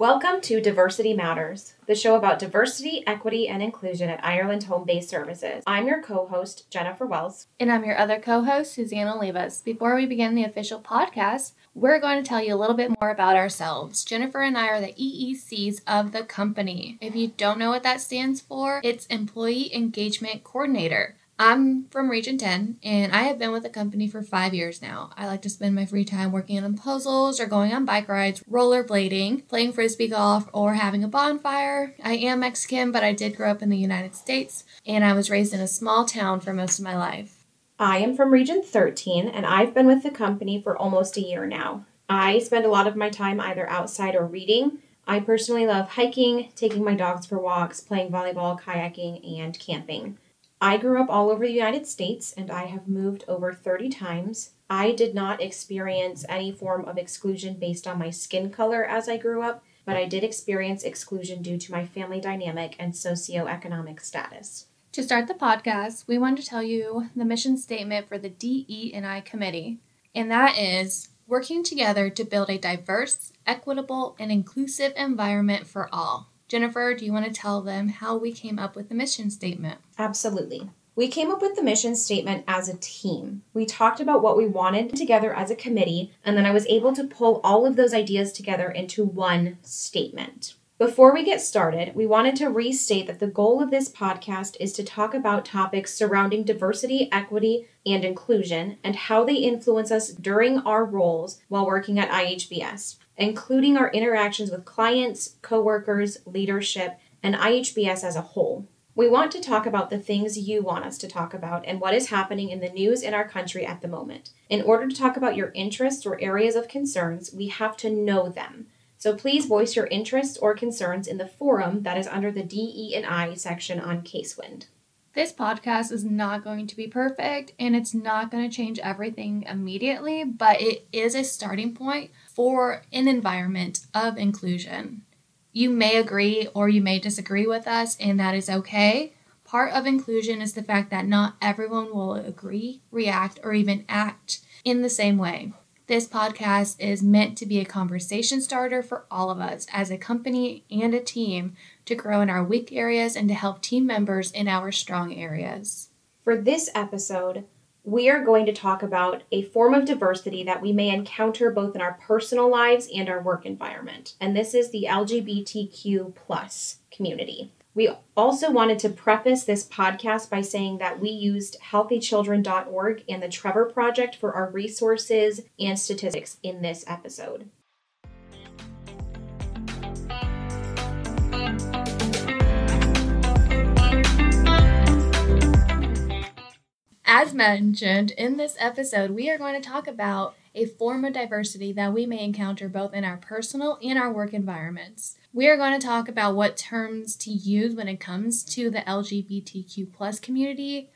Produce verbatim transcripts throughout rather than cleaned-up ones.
Welcome to Diversity Matters, the show about diversity, equity, and inclusion at Ireland Home-Based Services. I'm your co-host, Jennifer Wells. And I'm your other co-host, Susanna Levas. Before we begin the official podcast, we're going to tell you a little bit more about ourselves. Jennifer and I are the E E Cs of the company. If you don't know what that stands for, it's Employee Engagement Coordinator. I'm from Region ten, and I have been with the company for five years now. I like to spend my free time working on puzzles or going on bike rides, rollerblading, playing frisbee golf, or having a bonfire. I am Mexican, but I did grow up in the United States, and I was raised in a small town for most of my life. I am from Region thirteen, and I've been with the company for almost a year now. I spend a lot of my time either outside or reading. I personally love hiking, taking my dogs for walks, playing volleyball, kayaking, and camping. I grew up all over the United States, and I have moved over thirty times. I did not experience any form of exclusion based on my skin color as I grew up, but I did experience exclusion due to my family dynamic and socioeconomic status. To start the podcast, we want to tell you the mission statement for the D E and I committee, and that is working together to build a diverse, equitable, and inclusive environment for all. Jennifer, do you want to tell them how we came up with the mission statement? Absolutely. We came up with the mission statement as a team. We talked about what we wanted together as a committee, and then I was able to pull all of those ideas together into one statement. Before we get started, we wanted to restate that the goal of this podcast is to talk about topics surrounding diversity, equity, and inclusion, and how they influence us during our roles while working at I H B S. Including our interactions with clients, coworkers, leadership, and I H B S as a whole. We want to talk about the things you want us to talk about and what is happening in the news in our country at the moment. In order to talk about your interests or areas of concerns, we have to know them. So please voice your interests or concerns in the forum that is under the D E and I section on Casewind. This podcast is not going to be perfect, and it's not going to change everything immediately, but it is a starting point for an environment of inclusion. You may agree or you may disagree with us, and that is okay. Part of inclusion is the fact that not everyone will agree, react, or even act in the same way. This podcast is meant to be a conversation starter for all of us as a company and a team to grow in our weak areas and to help team members in our strong areas. For this episode, we are going to talk about a form of diversity that we may encounter both in our personal lives and our work environment, and this is the L G B T Q plus community. We also wanted to preface this podcast by saying that we used healthy children dot org and the Trevor Project for our resources and statistics in this episode. As mentioned in this episode, we are going to talk about a form of diversity that we may encounter both in our personal and our work environments. We are going to talk about what terms to use when it comes to the L G B T Q plus community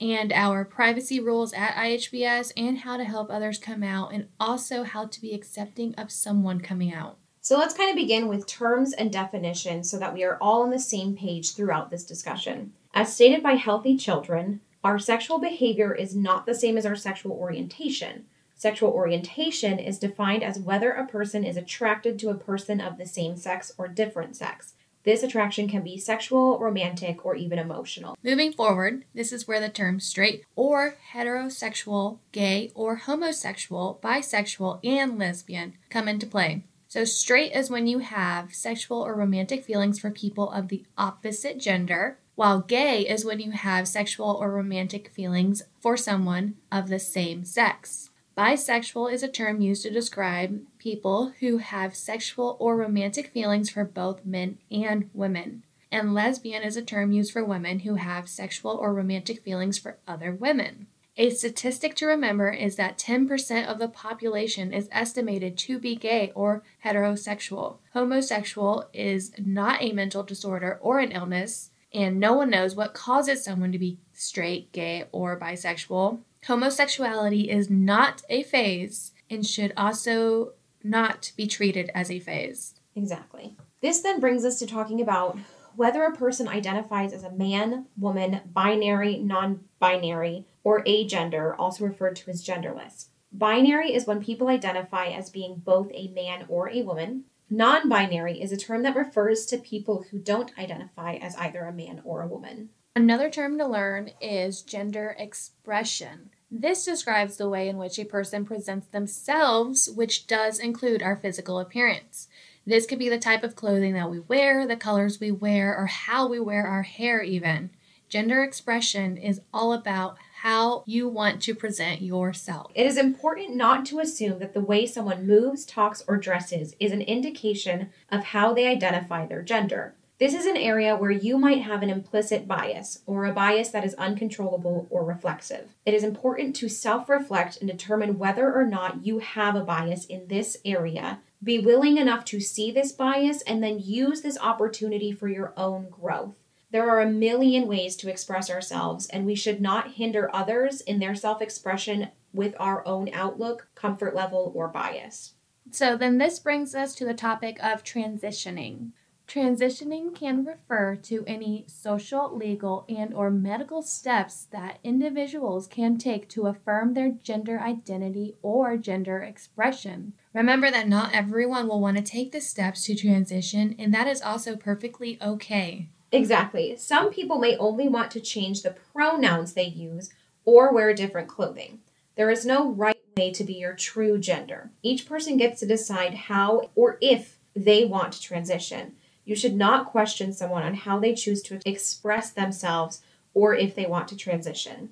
and our privacy rules at I H B S and how to help others come out and also how to be accepting of someone coming out. So let's kind of begin with terms and definitions so that we are all on the same page throughout this discussion. As stated by Healthy Children, our sexual behavior is not the same as our sexual orientation. Sexual orientation is defined as whether a person is attracted to a person of the same sex or different sex. This attraction can be sexual, romantic, or even emotional. Moving forward, this is where the term straight or heterosexual, gay or homosexual, bisexual, and lesbian come into play. So straight is when you have sexual or romantic feelings for people of the opposite gender, while gay is when you have sexual or romantic feelings for someone of the same sex. Bisexual is a term used to describe people who have sexual or romantic feelings for both men and women. And lesbian is a term used for women who have sexual or romantic feelings for other women. A statistic to remember is that ten percent of the population is estimated to be gay or heterosexual. Homosexual is not a mental disorder or an illness, and no one knows what causes someone to be straight, gay, or bisexual. Homosexuality is not a phase and should also not be treated as a phase. Exactly. This then brings us to talking about whether a person identifies as a man, woman, binary, non-binary, or agender, also referred to as genderless. Binary is when people identify as being both a man or a woman. Non-binary is a term that refers to people who don't identify as either a man or a woman. Another term to learn is gender expression. This describes the way in which a person presents themselves, which does include our physical appearance. This could be the type of clothing that we wear, the colors we wear, or how we wear our hair even. Gender expression is all about how you want to present yourself. It is important not to assume that the way someone moves, talks, or dresses is an indication of how they identify their gender. This is an area where you might have an implicit bias, or a bias that is uncontrollable or reflexive. It is important to self-reflect and determine whether or not you have a bias in this area. Be willing enough to see this bias and then use this opportunity for your own growth. There are a million ways to express ourselves, and we should not hinder others in their self-expression with our own outlook, comfort level, or bias. So then this brings us to the topic of transitioning. Transitioning can refer to any social, legal, and or medical steps that individuals can take to affirm their gender identity or gender expression. Remember that not everyone will want to take the steps to transition, and that is also perfectly okay. Exactly. Some people may only want to change the pronouns they use or wear different clothing. There is no right way to be your true gender. Each person gets to decide how or if they want to transition. You should not question someone on how they choose to express themselves or if they want to transition.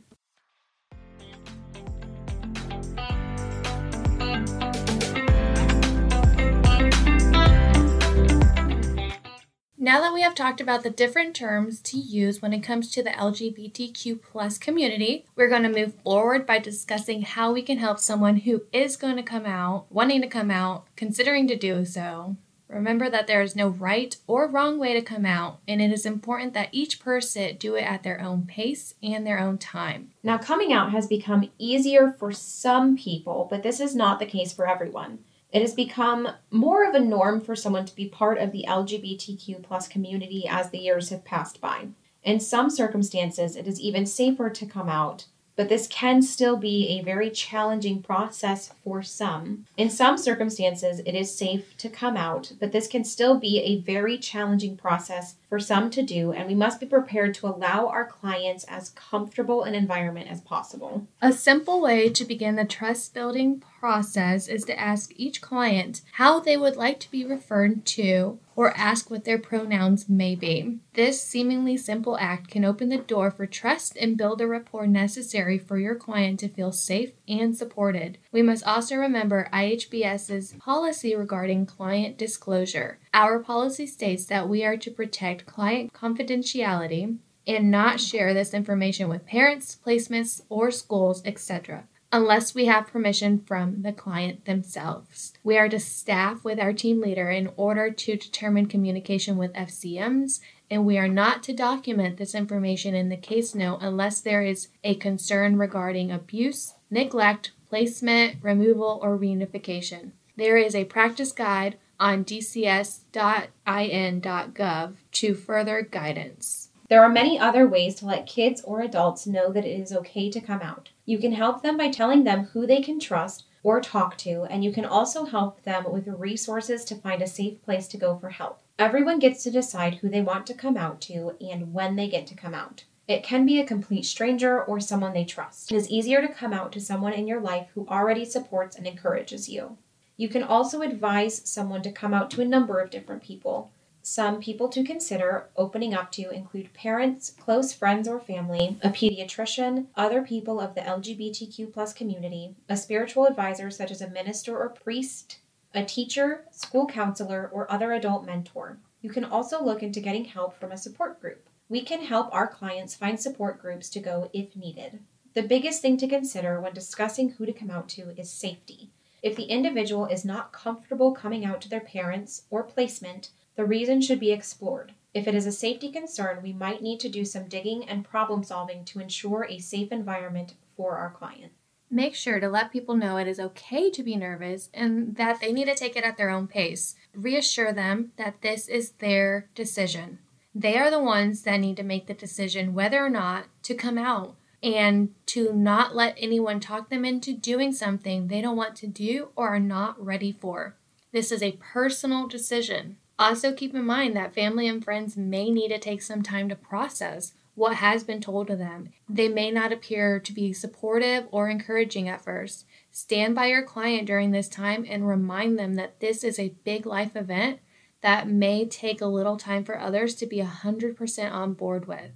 Now that we have talked about the different terms to use when it comes to the L G B T Q plus community, we're going to move forward by discussing how we can help someone who is going to come out, wanting to come out, considering to do so. Remember that there is no right or wrong way to come out, and it is important that each person do it at their own pace and their own time. Now, coming out has become easier for some people, but this is not the case for everyone. It has become more of a norm for someone to be part of the L G B T Q plus community as the years have passed by. In some circumstances, it is even safer to come out, but this can still be a very challenging process for some. In some circumstances, it is safe to come out, but this can still be a very challenging process for some to do, and we must be prepared to allow our clients as comfortable an environment as possible. A simple way to begin the trust-building process is to ask each client how they would like to be referred to or ask what their pronouns may be. This seemingly simple act can open the door for trust and build the rapport necessary for your client to feel safe and supported. We must also remember I H B S's policy regarding client disclosure. Our policy states that we are to protect client confidentiality and not share this information with parents, placements, or schools, et cetera, unless we have permission from the client themselves. We are to staff with our team leader in order to determine communication with F C Ms, and we are not to document this information in the case note unless there is a concern regarding abuse, neglect, placement, removal, or reunification. There is a practice guide on D C S dot I N dot gov to further guidance. There are many other ways to let kids or adults know that it is okay to come out. You can help them by telling them who they can trust or talk to, and you can also help them with resources to find a safe place to go for help. Everyone gets to decide who they want to come out to and when they get to come out. It can be a complete stranger or someone they trust. It is easier to come out to someone in your life who already supports and encourages you. You can also advise someone to come out to a number of different people. Some people to consider opening up to include parents, close friends or family, a pediatrician, other people of the L G B T Q plus community, a spiritual advisor such as a minister or priest, a teacher, school counselor, or other adult mentor. You can also look into getting help from a support group. We can help our clients find support groups to go if needed. The biggest thing to consider when discussing who to come out to is safety. If the individual is not comfortable coming out to their parents or placement, the reason should be explored. If it is a safety concern, we might need to do some digging and problem solving to ensure a safe environment for our client. Make sure to let people know it is okay to be nervous and that they need to take it at their own pace. Reassure them that this is their decision. They are the ones that need to make the decision whether or not to come out, and to not let anyone talk them into doing something they don't want to do or are not ready for. This is a personal decision. Also keep in mind that family and friends may need to take some time to process what has been told to them. They may not appear to be supportive or encouraging at first. Stand by your client during this time and remind them that this is a big life event that may take a little time for others to be one hundred percent on board with.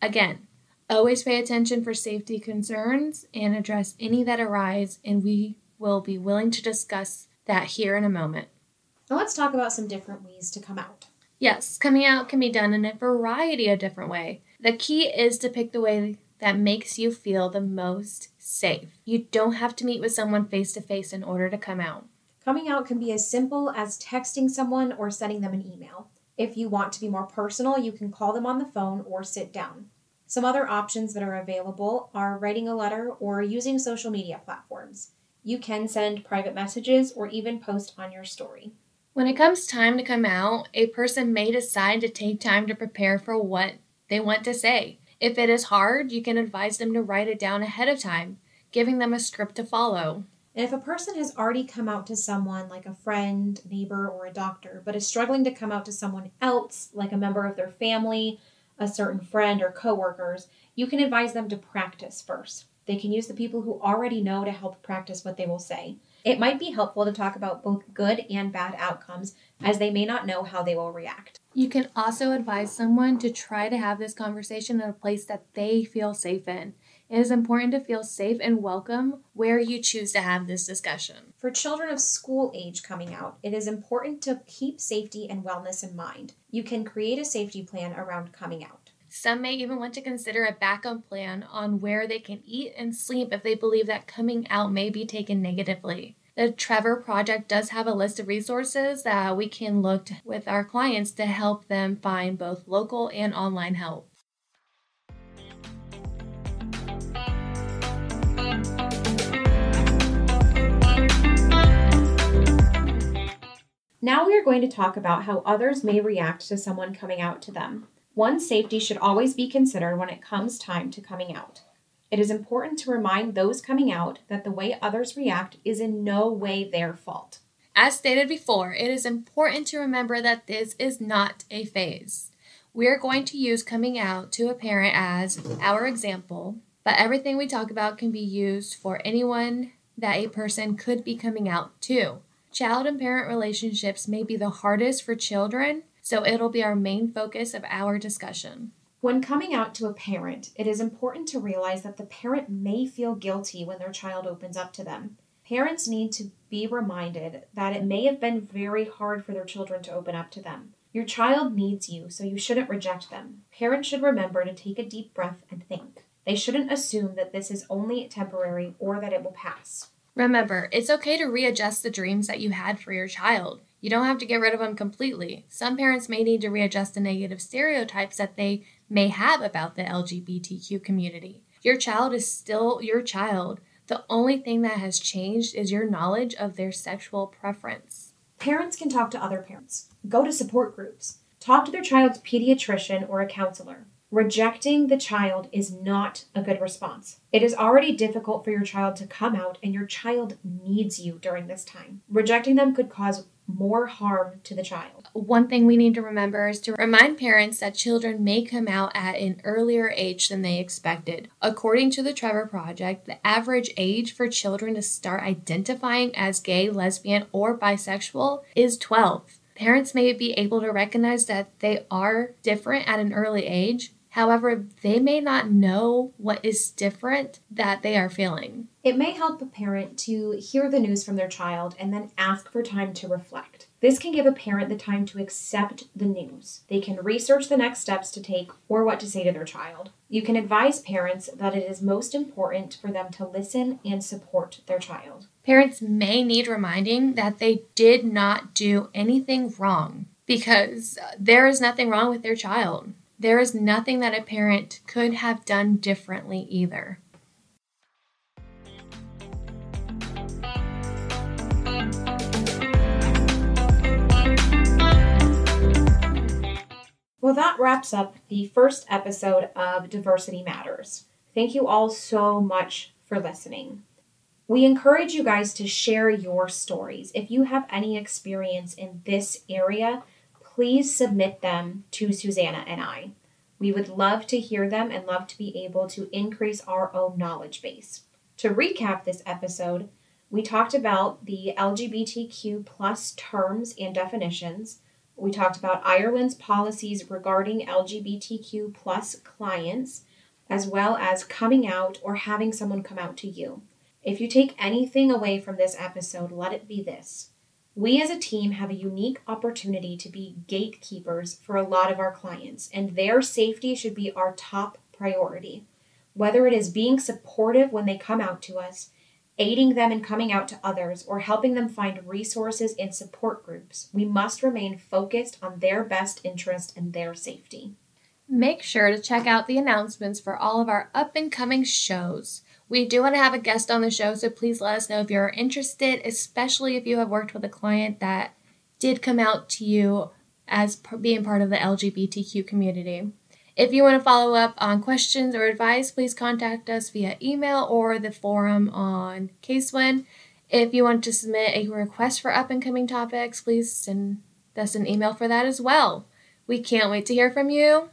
Again, always pay attention for safety concerns and address any that arise, and we will be willing to discuss that here in a moment. Now let's talk about some different ways to come out. Yes, coming out can be done in a variety of different ways. The key is to pick the way that makes you feel the most safe. You don't have to meet with someone face-to-face in order to come out. Coming out can be as simple as texting someone or sending them an email. If you want to be more personal, you can call them on the phone or sit down. Some other options that are available are writing a letter or using social media platforms. You can send private messages or even post on your story. When it comes time to come out, a person may decide to take time to prepare for what they want to say. If it is hard, you can advise them to write it down ahead of time, giving them a script to follow. And if a person has already come out to someone like a friend, neighbor, or a doctor, but is struggling to come out to someone else, like a member of their family, a certain friend, or coworkers, you can advise them to practice first. They can use the people who already know to help practice what they will say. It might be helpful to talk about both good and bad outcomes, as they may not know how they will react. You can also advise someone to try to have this conversation in a place that they feel safe in. It is important to feel safe and welcome where you choose to have this discussion. For children of school age coming out, it is important to keep safety and wellness in mind. You can create a safety plan around coming out. Some may even want to consider a backup plan on where they can eat and sleep if they believe that coming out may be taken negatively. The Trevor Project does have a list of resources that we can look to with our clients to help them find both local and online help. Now we are going to talk about how others may react to someone coming out to them. One's safety should always be considered when it comes time to coming out. It is important to remind those coming out that the way others react is in no way their fault. As stated before, it is important to remember that this is not a phase. We are going to use coming out to a parent as our example, but everything we talk about can be used for anyone that a person could be coming out to. Child and parent relationships may be the hardest for children, so it'll be our main focus of our discussion. When coming out to a parent, it is important to realize that the parent may feel guilty when their child opens up to them. Parents need to be reminded that it may have been very hard for their children to open up to them. Your child needs you, so you shouldn't reject them. Parents should remember to take a deep breath and think. They shouldn't assume that this is only temporary or that it will pass. Remember, it's okay to readjust the dreams that you had for your child. You don't have to get rid of them completely. Some parents may need to readjust the negative stereotypes that they may have about the L G B T Q community. Your child is still your child. The only thing that has changed is your knowledge of their sexual preference. Parents can talk to other parents. Go to support groups. Talk to their child's pediatrician or a counselor. Rejecting the child is not a good response. It is already difficult for your child to come out, and your child needs you during this time. Rejecting them could cause more harm to the child. One thing we need to remember is to remind parents that children may come out at an earlier age than they expected. According to the Trevor Project, the average age for children to start identifying as gay, lesbian, or bisexual is twelve. Parents may be able to recognize that they are different at an early age. However, they may not know what is different that they are feeling. It may help a parent to hear the news from their child and then ask for time to reflect. This can give a parent the time to accept the news. They can research the next steps to take or what to say to their child. You can advise parents that it is most important for them to listen and support their child. Parents may need reminding that they did not do anything wrong, because there is nothing wrong with their child. There is nothing that a parent could have done differently either. Well, that wraps up the first episode of Diversity Matters. Thank you all so much for listening. We encourage you guys to share your stories. If you have any experience in this area, please submit them to Susanna and I. We would love to hear them and love to be able to increase our own knowledge base. To recap this episode, we talked about the L G B T Q plus terms and definitions. We talked about Ireland's policies regarding L G B T Q plus clients, as well as coming out or having someone come out to you. If you take anything away from this episode, let it be this. We as a team have a unique opportunity to be gatekeepers for a lot of our clients, and their safety should be our top priority. Whether it is being supportive when they come out to us, aiding them in coming out to others, or helping them find resources and support groups, we must remain focused on their best interest and their safety. Make sure to check out the announcements for all of our up-and-coming shows. We do want to have a guest on the show, so please let us know if you're interested, especially if you have worked with a client that did come out to you as being part of the L G B T Q community. If you want to follow up on questions or advice, please contact us via email or the forum on Casewind. If you want to submit a request for up-and-coming topics, please send us an email for that as well. We can't wait to hear from you.